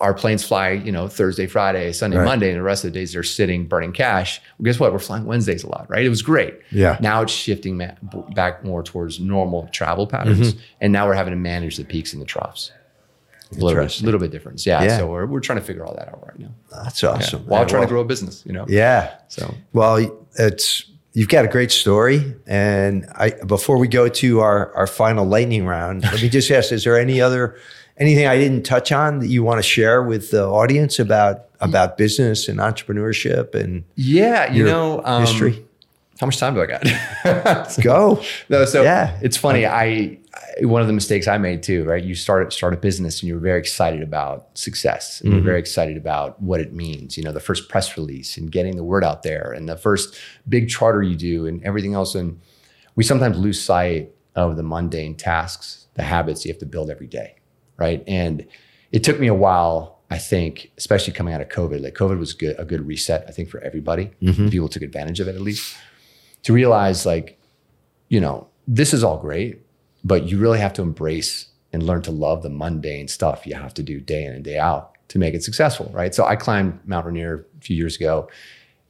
our planes fly, you know, Thursday, Friday, Sunday, right. Monday, and the rest of the days they're sitting burning cash. Well, guess what? We're flying Wednesdays a lot, right? It was great. Yeah. Now it's shifting ma- back more towards normal travel patterns. Mm-hmm. And now we're having to manage the peaks and the troughs. A little bit, little bit difference. Yeah. yeah. So we're, we're trying to figure all that out right now. That's awesome. Yeah. While yeah, trying well, to grow a business, you know? Yeah. So, well, it's, you've got a great story. And I, before we go to our, our final lightning round, let me just ask, is there any other, anything I didn't touch on that you want to share with the audience about, about business and entrepreneurship and yeah, you know, um, history? How much time do I got? Let's go. No, so yeah. it's funny. I, I, one of the mistakes I made too, right? You start, start a business and you were very excited about success and mm-hmm. you're very excited about what it means. You know, the first press release and getting the word out there and the first big charter you do and everything else. And we sometimes lose sight of the mundane tasks, the habits you have to build every day, right? And it took me a while, I think, especially coming out of COVID. Like COVID was good, a good reset, I think, for everybody. Mm-hmm. People took advantage of it at least. To realize like, you know, this is all great, but you really have to embrace and learn to love the mundane stuff you have to do day in and day out to make it successful, right? So I climbed Mount Rainier a few years ago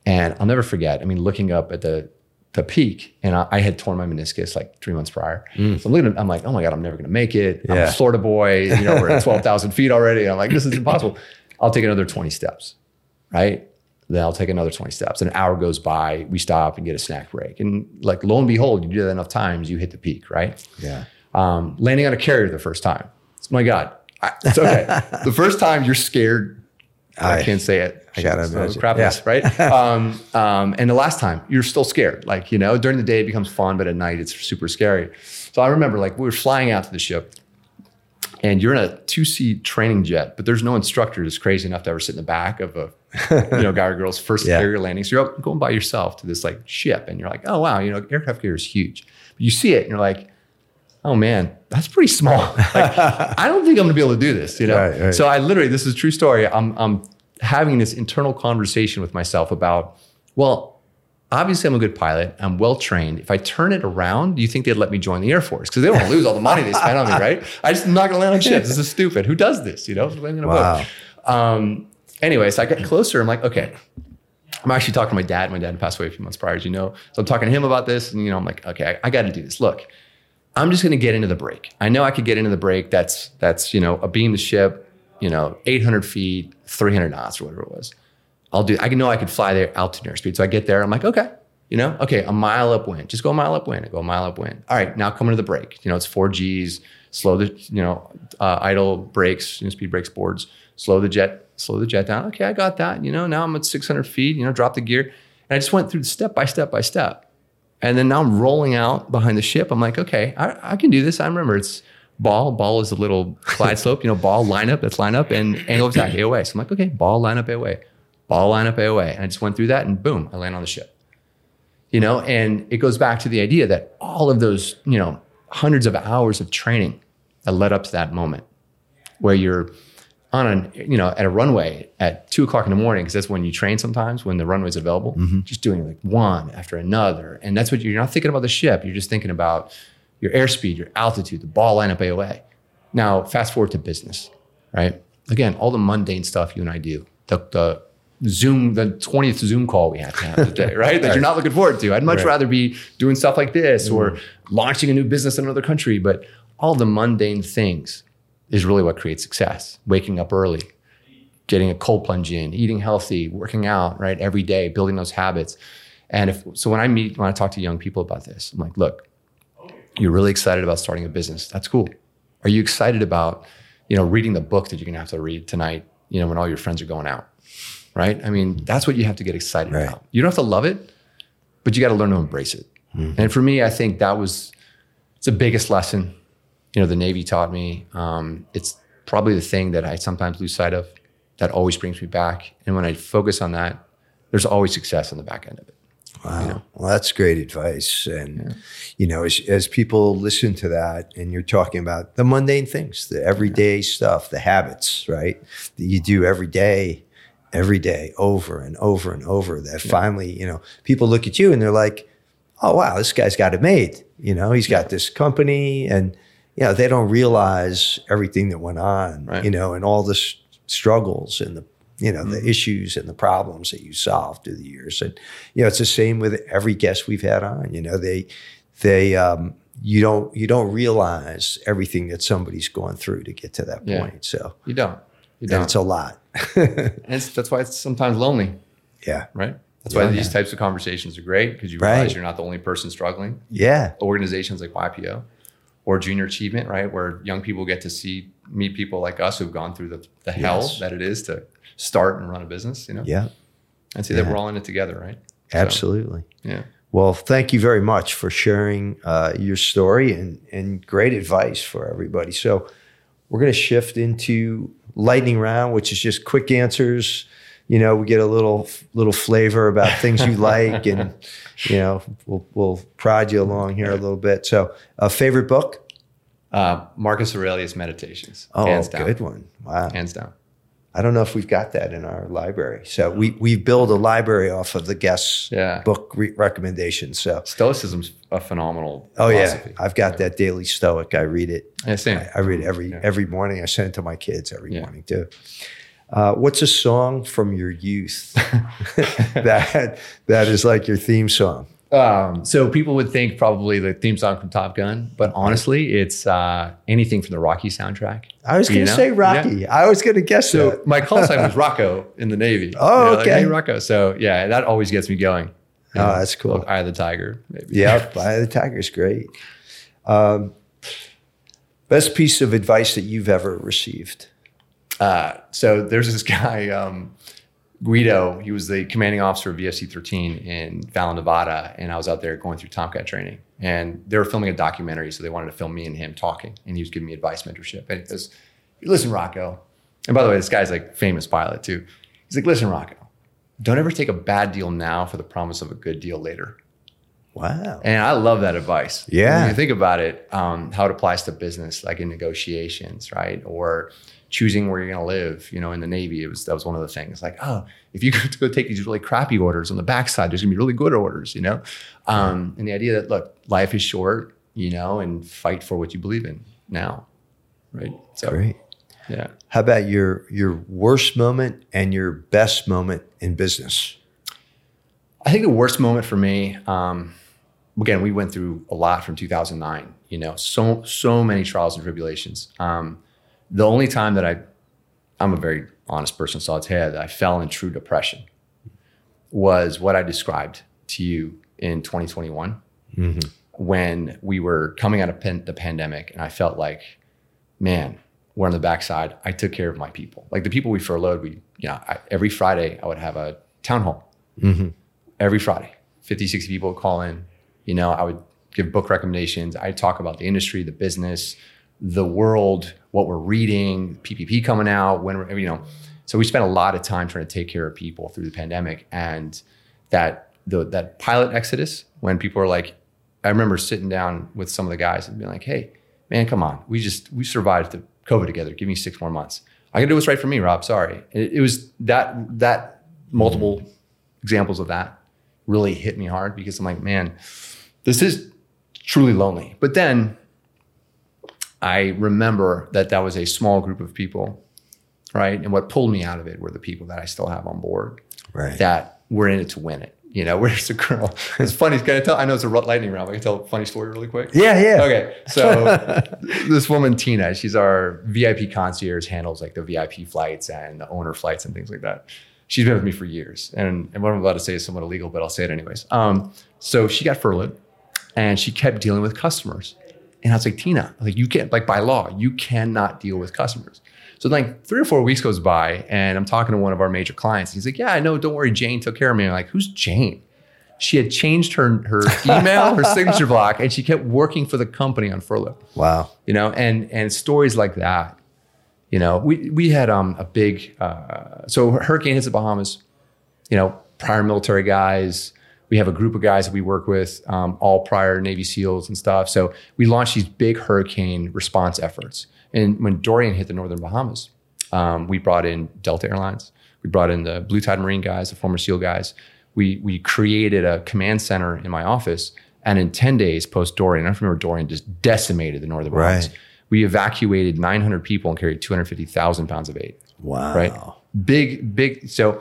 and I'll never forget, I mean, looking up at the the peak and I, I had torn my meniscus like three months prior. Mm. So I'm looking at, I'm like, oh my God, I'm never gonna make it. Yeah. I'm a Florida boy, you know, we're at twelve thousand feet already. And I'm like, this is impossible. I'll take another twenty steps, right? Then I'll take another twenty steps. An hour goes by, we stop and get a snack break. And like, lo and behold, you do that enough times, you hit the peak, right? Yeah. Um, landing on a carrier the first time. It's, my God, I, it's okay. The first time you're scared. I, I can't say it. I gotta imagine. Crapness, yeah. right? Um, um, and the last time you're still scared. Like, you know, during the day it becomes fun, but at night it's super scary. So I remember like we were flying out to the ship and you're in a two-seat training jet, but there's no instructor that's crazy enough to ever sit in the back of a, you know, guy or girl's first yeah. carrier landing. So you're going by yourself to this like ship and you're like, oh wow, you know, aircraft carrier is huge. But you see it and you're like, oh man, that's pretty small. Like, I don't think I'm gonna be able to do this, you know? Right, right. So I literally, this is a true story. I'm, I'm having this internal conversation with myself about, well, obviously I'm a good pilot. I'm well-trained. If I turn it around, do you think they'd let me join the Air Force? Because they don't want to lose all the money they spent on me, right? I just, I'm not going to land on ships. This is stupid. Who does this, you know? Landing on a wow. boat. Um, anyway, so I got closer. I'm like, okay. I'm actually talking to my dad. My dad passed away a few months prior, as you know. So I'm talking to him about this. And, you know, I'm like, okay, I, I got to do this. Look, I'm just going to get into the break. I know I could get into the break. That's, that's you know, abeam the ship, you know, eight hundred feet, three hundred knots or whatever it was. I'll do, I know I could fly there altitude and airspeed. So I get there, I'm like, okay, you know, okay, a mile upwind, just go a mile upwind and go a mile upwind. All right, now coming to the brake, you know, it's four Gs, slow the, you know, uh, idle brakes, you know, speed brakes boards, slow the jet, slow the jet down. Okay, I got that, you know, now I'm at six hundred feet, you know, drop the gear. And I just went through step by step by step. And then now I'm rolling out behind the ship. I'm like, okay, I, I can do this. I remember it's ball, ball is a little glide slope, you know, ball, lineup, that's lineup and angle of attack, A O A. So I'm like, okay, ball, lineup, A O A. Ball line up A O A. And I just went through that and boom, I land on the ship. You know, and it goes back to the idea that all of those, you know, hundreds of hours of training that led up to that moment where you're on a, you know, at a runway at two o'clock in the morning, because that's when you train sometimes when the runway's available, mm-hmm. just doing like one after another. And that's what you're, you're not thinking about the ship. You're just thinking about your airspeed, your altitude, the ball line up A O A. Now, fast forward to business, right? Again, all the mundane stuff you and I do, the, the Zoom, the twentieth Zoom call we had to have today, right? That you're not looking forward to. I'd much right. rather be doing stuff like this mm. or launching a new business in another country, but all the mundane things is really what creates success. Waking up early, getting a cold plunge in, eating healthy, working out, right? Every day, building those habits. And if, so when I meet, when I talk to young people about this, I'm like, look, you're really excited about starting a business. That's cool. Are you excited about, you know, reading the book that you're going to have to read tonight, you know, when all your friends are going out? Right? I mean, that's what you have to get excited right. about. You don't have to love it, but you got to learn to embrace it. Mm-hmm. And for me, I think that was, it's the biggest lesson, you know, the Navy taught me. Um, it's probably the thing that I sometimes lose sight of that always brings me back. And when I focus on that, there's always success on the back end of it. Wow. You know? Well, that's great advice. And, yeah. you know, as, as people listen to that and you're talking about the mundane things, the everyday yeah. stuff, the habits, right? That you do every day. every day over and over and over that yeah. finally, you know, people look at you and they're like, oh, wow, this guy's got it made. You know, he's yeah. got this company and, you know, they don't realize everything that went on, right. you know, and all the sh- struggles and the, you know, mm-hmm. the issues and the problems that you solved through the years. And, you know, it's the same with every guest we've had on, you know, they, they, um, you don't, you don't realize everything that somebody's gone through to get to that yeah. point. So you don't, you don't. And it's a lot. And it's, that's why it's sometimes lonely. Yeah. Right? That's yeah, why these yeah. types of conversations are great, because you realize right. you're not the only person struggling. Yeah. Organizations like Y P O or Junior Achievement, right? Where young people get to see, meet people like us who've gone through the, the yes. hell that it is to start and run a business, you know? Yeah. And see yeah. that we're all in it together, right? Absolutely. So, yeah. Well, thank you very much for sharing uh, your story and, and great advice for everybody. So we're going to shift into lightning round, which is just quick answers. You know, we get a little little flavor about things you like, and you know, we'll we'll prod you along here a little bit. So, a uh, favorite book? Uh, Marcus Aurelius Meditations. Oh, hands down. Good one! Wow, hands down. I don't know if we've got that in our library. So we we build a library off of the guests' yeah. book re- recommendations. So Stoicism's a phenomenal oh, philosophy. Yeah. I've got yeah. that Daily Stoic. I read it. Yeah, same. I, I read it every, yeah. every morning. I send it to my kids every yeah. morning too. Uh, what's a song from your youth that that is like your theme song? Um, so people would think probably the theme song from Top Gun, but honestly, it's uh, anything from the Rocky soundtrack. I was going to say Rocky. Yeah. I was going to guess so. That. My call sign was Rocco in the Navy. Oh, you know, okay. Like, hey, Rocco. So yeah, that always gets me going. You oh, know, that's cool. Eye of the Tiger. Maybe. Yep, Eye of the Tiger is great. Um, best piece of advice that you've ever received? Uh, so there's this guy, um, Guido, he was the commanding officer of V F C thirteen in Fallon, Nevada. And I was out there going through Tomcat training and they were filming a documentary. So they wanted to film me and him talking. And he was giving me advice, mentorship. And he says, listen, Rocco. And by the way, this guy's like famous pilot too. He's like, listen, Rocco, don't ever take a bad deal now for the promise of a good deal later. Wow. And I love that advice. Yeah. When you think about it, um, how it applies to business, like in negotiations, right? Or choosing where you're going to live, you know, in the Navy, it was, that was one of the things like, oh, if you go to go take these really crappy orders on the backside, there's gonna be really good orders, you know? Um, and the idea that, look, life is short, you know, and fight for what you believe in now, right? So, great. Yeah. How about your, your worst moment and your best moment in business? I think the worst moment for me, um, again, we went through a lot from two thousand nine, you know, so, so many trials and tribulations. Um, the only time that I, I'm a very honest person, saw its head, I fell in true depression was what I described to you in twenty twenty-one, mm-hmm. when we were coming out of pen, the pandemic, and I felt like, man, we're on the backside. I took care of my people. Like the people we furloughed, we, you know, I, every Friday I would have a town hall. Mm-hmm. Every Friday, fifty, sixty people would call in. You know, I would give book recommendations. I'd talk about the industry, the business, the world, what we're reading, P P P coming out, when we're, you know. So we spent a lot of time trying to take care of people through the pandemic. And that the, that pilot exodus, when people are like, I remember sitting down with some of the guys and being like, hey, man, come on. We just, we survived the COVID together. Give me six more months. I gotta do what's right for me, Rob, sorry. It, it was that, that multiple examples of that really hit me hard because I'm like, man, this is truly lonely. But then I remember that that was a small group of people, right? And what pulled me out of it were the people that I still have on board, right? That were in it to win it. You know, where's the girl? It's funny. Can I tell? I know it's a lightning round, but I can tell a funny story really quick. Yeah, yeah. Okay. So this woman, Tina, she's our V I P concierge, handles like the V I P flights and the owner flights and things like that. She's been with me for years. And, and what I'm about to say is somewhat illegal, but I'll say it anyways. Um, so she got furloughed and she kept dealing with customers. And I was like, Tina, like you can't, like by law, you cannot deal with customers. So like three or four weeks goes by and I'm talking to one of our major clients. He's like, yeah, I know, don't worry, Jane took care of me. I'm like, who's Jane? She had changed her, her email, her signature block, and she kept working for the company on furlough. Wow. You know, and, and stories like that. You know, we we had um, a big, uh, so hurricane hits the Bahamas, you know, prior military guys. We have a group of guys that we work with, um, all prior Navy SEALs and stuff. So we launched these big hurricane response efforts. And when Dorian hit the northern Bahamas, um, we brought in Delta Airlines. We brought in the Blue Tide Marine guys, the former SEAL guys. We, we created a command center in my office. And in ten days post Dorian, I remember Dorian just decimated the northern Bahamas. Right. We evacuated nine hundred people and carried two hundred fifty thousand pounds of aid. Wow. Right? Big, big. So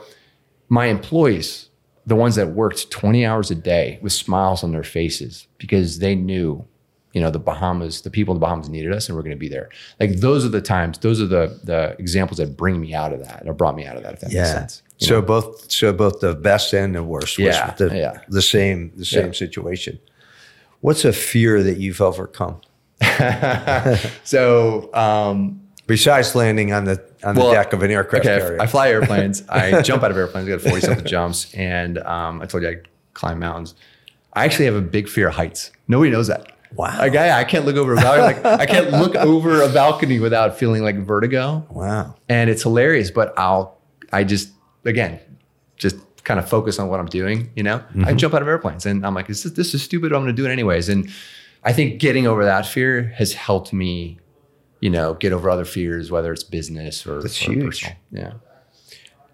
my employees, the ones that worked twenty hours a day with smiles on their faces because they knew, you know, the Bahamas, the people in the Bahamas needed us and we're going to be there. Like those are the times, those are the the examples that bring me out of that or brought me out of that, if that yeah. makes sense. You so know? both so both the best and the worst was yeah. the, yeah. the same, the same yeah. situation. What's a fear that you've overcome? so um besides landing on the on well, the deck of an aircraft okay, carrier. I fly airplanes. I jump out of airplanes. I got forty something jumps, and um I told you I climb mountains. I actually have a big fear of heights. Nobody knows that. Wow. Like I, I can't look over a balcony. Like I can't look over a balcony without feeling like vertigo. Wow. And it's hilarious, but I'll I just again just kind of focus on what I'm doing, you know. Mm-hmm. I jump out of airplanes and I'm like, this is this is stupid, but I'm gonna do it anyways. And I think getting over that fear has helped me, you know, get over other fears, whether it's business or, That's or huge. personal. Yeah.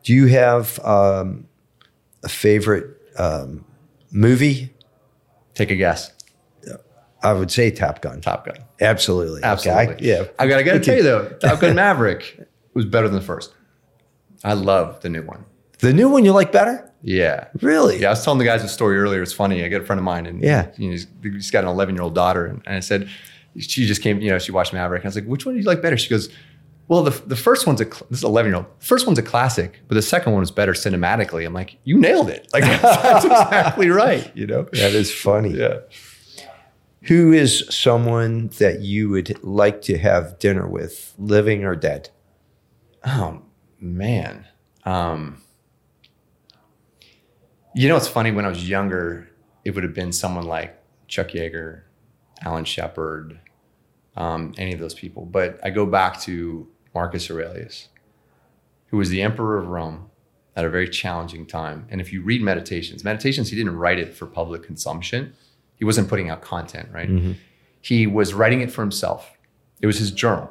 Do you have um, a favorite um, movie? Take a guess. I would say Top Gun. Top Gun. Absolutely. Absolutely. Okay. I, yeah. I got to tell you though, Top Gun Maverick was better than the first. I love the new one. The new one you like better? Yeah. Really? Yeah. I was telling the guys a story earlier. It's funny. I got a friend of mine and yeah. you know, he's, he's got an eleven-year-old daughter. And, and I said, she just came, you know, she watched Maverick. And I was like, which one do you like better? She goes, well, the the first one's a, this is eleven-year-old. The first one's a classic, but the second one is better cinematically. I'm like, you nailed it. Like, that's, that's exactly right. You know? That is funny. Yeah. Who is someone that you would like to have dinner with, living or dead? Oh, man. Um... You know, it's funny, when I was younger, it would have been someone like Chuck Yeager, Alan Shepard, um, any of those people. But I go back to Marcus Aurelius, who was the emperor of Rome at a very challenging time. And if you read Meditations, Meditations, he didn't write it for public consumption. He wasn't putting out content, right? Mm-hmm. He was writing it for himself. It was his journal.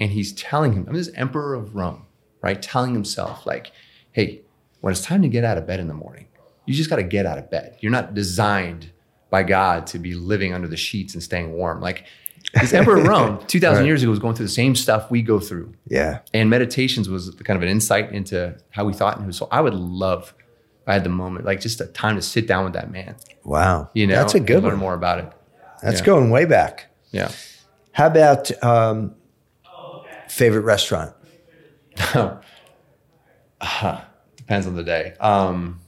And he's telling him, I'm this emperor of Rome, right? Telling himself like, hey, when it's time to get out of bed in the morning, you just got to get out of bed. You're not designed by God to be living under the sheets and staying warm. Like this emperor of Rome, two thousand right. years ago, was going through the same stuff we go through. Yeah. And meditations was kind of an insight into how we thought and who. So I would love, I had the moment, like just a time to sit down with that man. Wow. You know, that's a good one. Learn more about it. That's yeah. going way back. Yeah. How about um, favorite restaurant? uh, depends on the day. Um,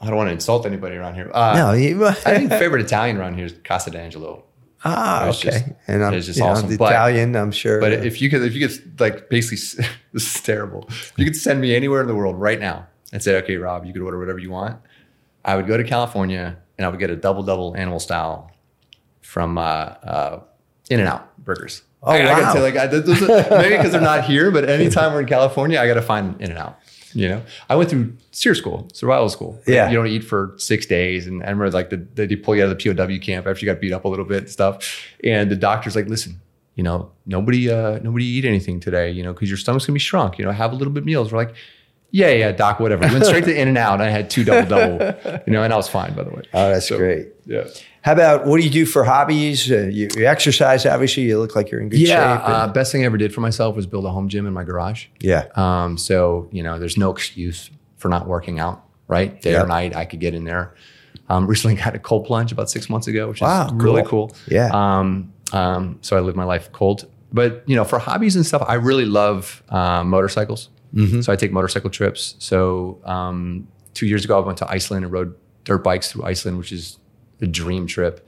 I don't want to insult anybody around here. Uh, no, you, I think favorite Italian around here is Casa d'Angelo. Ah, okay. Just, and I'm just awesome. know, the Italian, but, I'm sure. But if you could, if you could, like basically, this is terrible. If you could send me anywhere in the world right now and say, okay, Rob, you could order whatever you want, I would go to California and I would get a double double animal style from uh, uh, In-N-Out Burgers. Oh, I, wow. I gotta say, like, I, those are, maybe because they're not here, but anytime we're in California, I got to find In-N-Out. You know, I went through SEER school, survival school. Yeah. You don't eat for six days. And I remember like the, the, they pull you out of the P O W camp after you got beat up a little bit and stuff. And the doctor's like, listen, you know, nobody, uh, nobody eat anything today, you know, cause your stomach's gonna be shrunk, you know, have a little bit meals. We're like, yeah, yeah, doc, whatever. Went straight to In-N-Out. I had two double double, you know, and I was fine, by the way. Oh, that's so great. Yeah. How about, what do you do for hobbies? Uh, you, you exercise, obviously. You look like you're in good yeah, shape. Yeah, uh, best thing I ever did for myself was build a home gym in my garage. Yeah. Um, so, you know, there's no excuse for not working out, right? Day yeah. or night, I could get in there. Um, recently got a cold plunge about six months ago, which wow, is cool. really cool. Yeah. Um, um, so I live my life cold. But, you know, for hobbies and stuff, I really love uh, motorcycles. Mm-hmm. So I take motorcycle trips. So um, two years ago, I went to Iceland and rode dirt bikes through Iceland, which is the dream trip.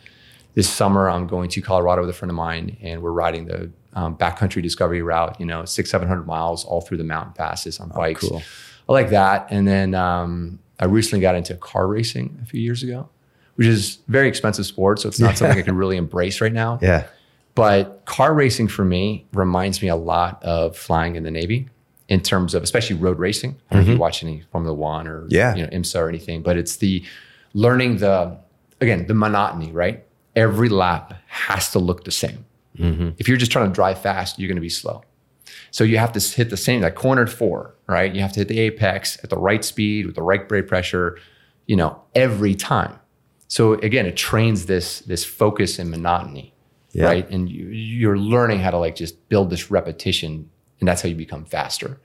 This summer, I'm going to Colorado with a friend of mine, and we're riding the um, backcountry discovery route, you know, six, seven hundred miles all through the mountain passes on bikes. Oh, cool. I like that. And then um, I recently got into car racing a few years ago, which is a very expensive sport. So it's not yeah. something I can really embrace right now. Yeah. But car racing for me reminds me a lot of flying in the Navy in terms of, especially road racing. I don't mm-hmm. know if you watch any Formula One or yeah. you know, IMSA or anything, but it's the learning the, again, the monotony, right? Every lap has to look the same. Mm-hmm. If you're just trying to drive fast, you're going to be slow. So you have to hit the same, like cornered four, right? You have to hit the apex at the right speed with the right brake pressure, you know, every time. So again, it trains this, this focus and monotony, yeah. right? And you, you're learning how to like just build this repetition, and that's how you become faster.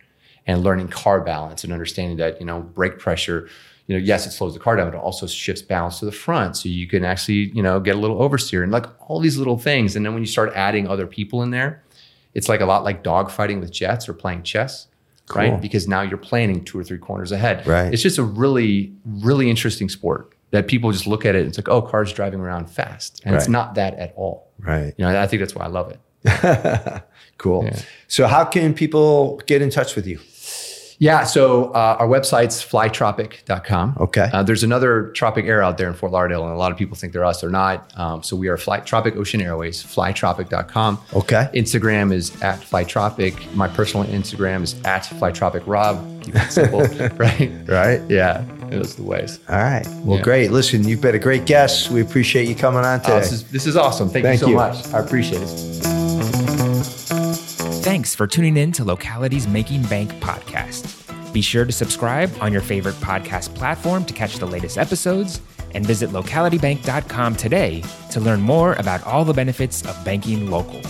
And learning car balance and understanding that, you know, brake pressure, you know, yes, it slows the car down, but it also shifts balance to the front. So you can actually, you know, get a little oversteer and like all these little things. And then when you start adding other people in there, it's like a lot like dogfighting with jets or playing chess, cool. right? Because now you're planning two or three corners ahead. Right. It's just a really, really interesting sport that people just look at it and it's like, oh, cars driving around fast. And right. it's not that at all. Right. You know, I think that's why I love it. Cool. Yeah. So how can people get in touch with you? Yeah, so uh, our website's fly tropic dot com. Okay. Uh, there's another Tropic Air out there in Fort Lauderdale, and a lot of people think they're us. They're not. Um, so we are Fly Tropic Ocean Airways, fly tropic dot com. Okay. Instagram is at flytropic. My personal Instagram is at flytropic rob. Keep it simple, right? Right. Yeah, those are the ways. All right. Well, yeah. great. Listen, you've been a great guest. We appreciate you coming on today. Uh, this, is, this is awesome. Thank, Thank you so you. much. I appreciate it. Thanks for tuning in to Locality's Making Bank Podcast. Be sure to subscribe on your favorite podcast platform to catch the latest episodes, and visit locality bank dot com today to learn more about all the benefits of banking local.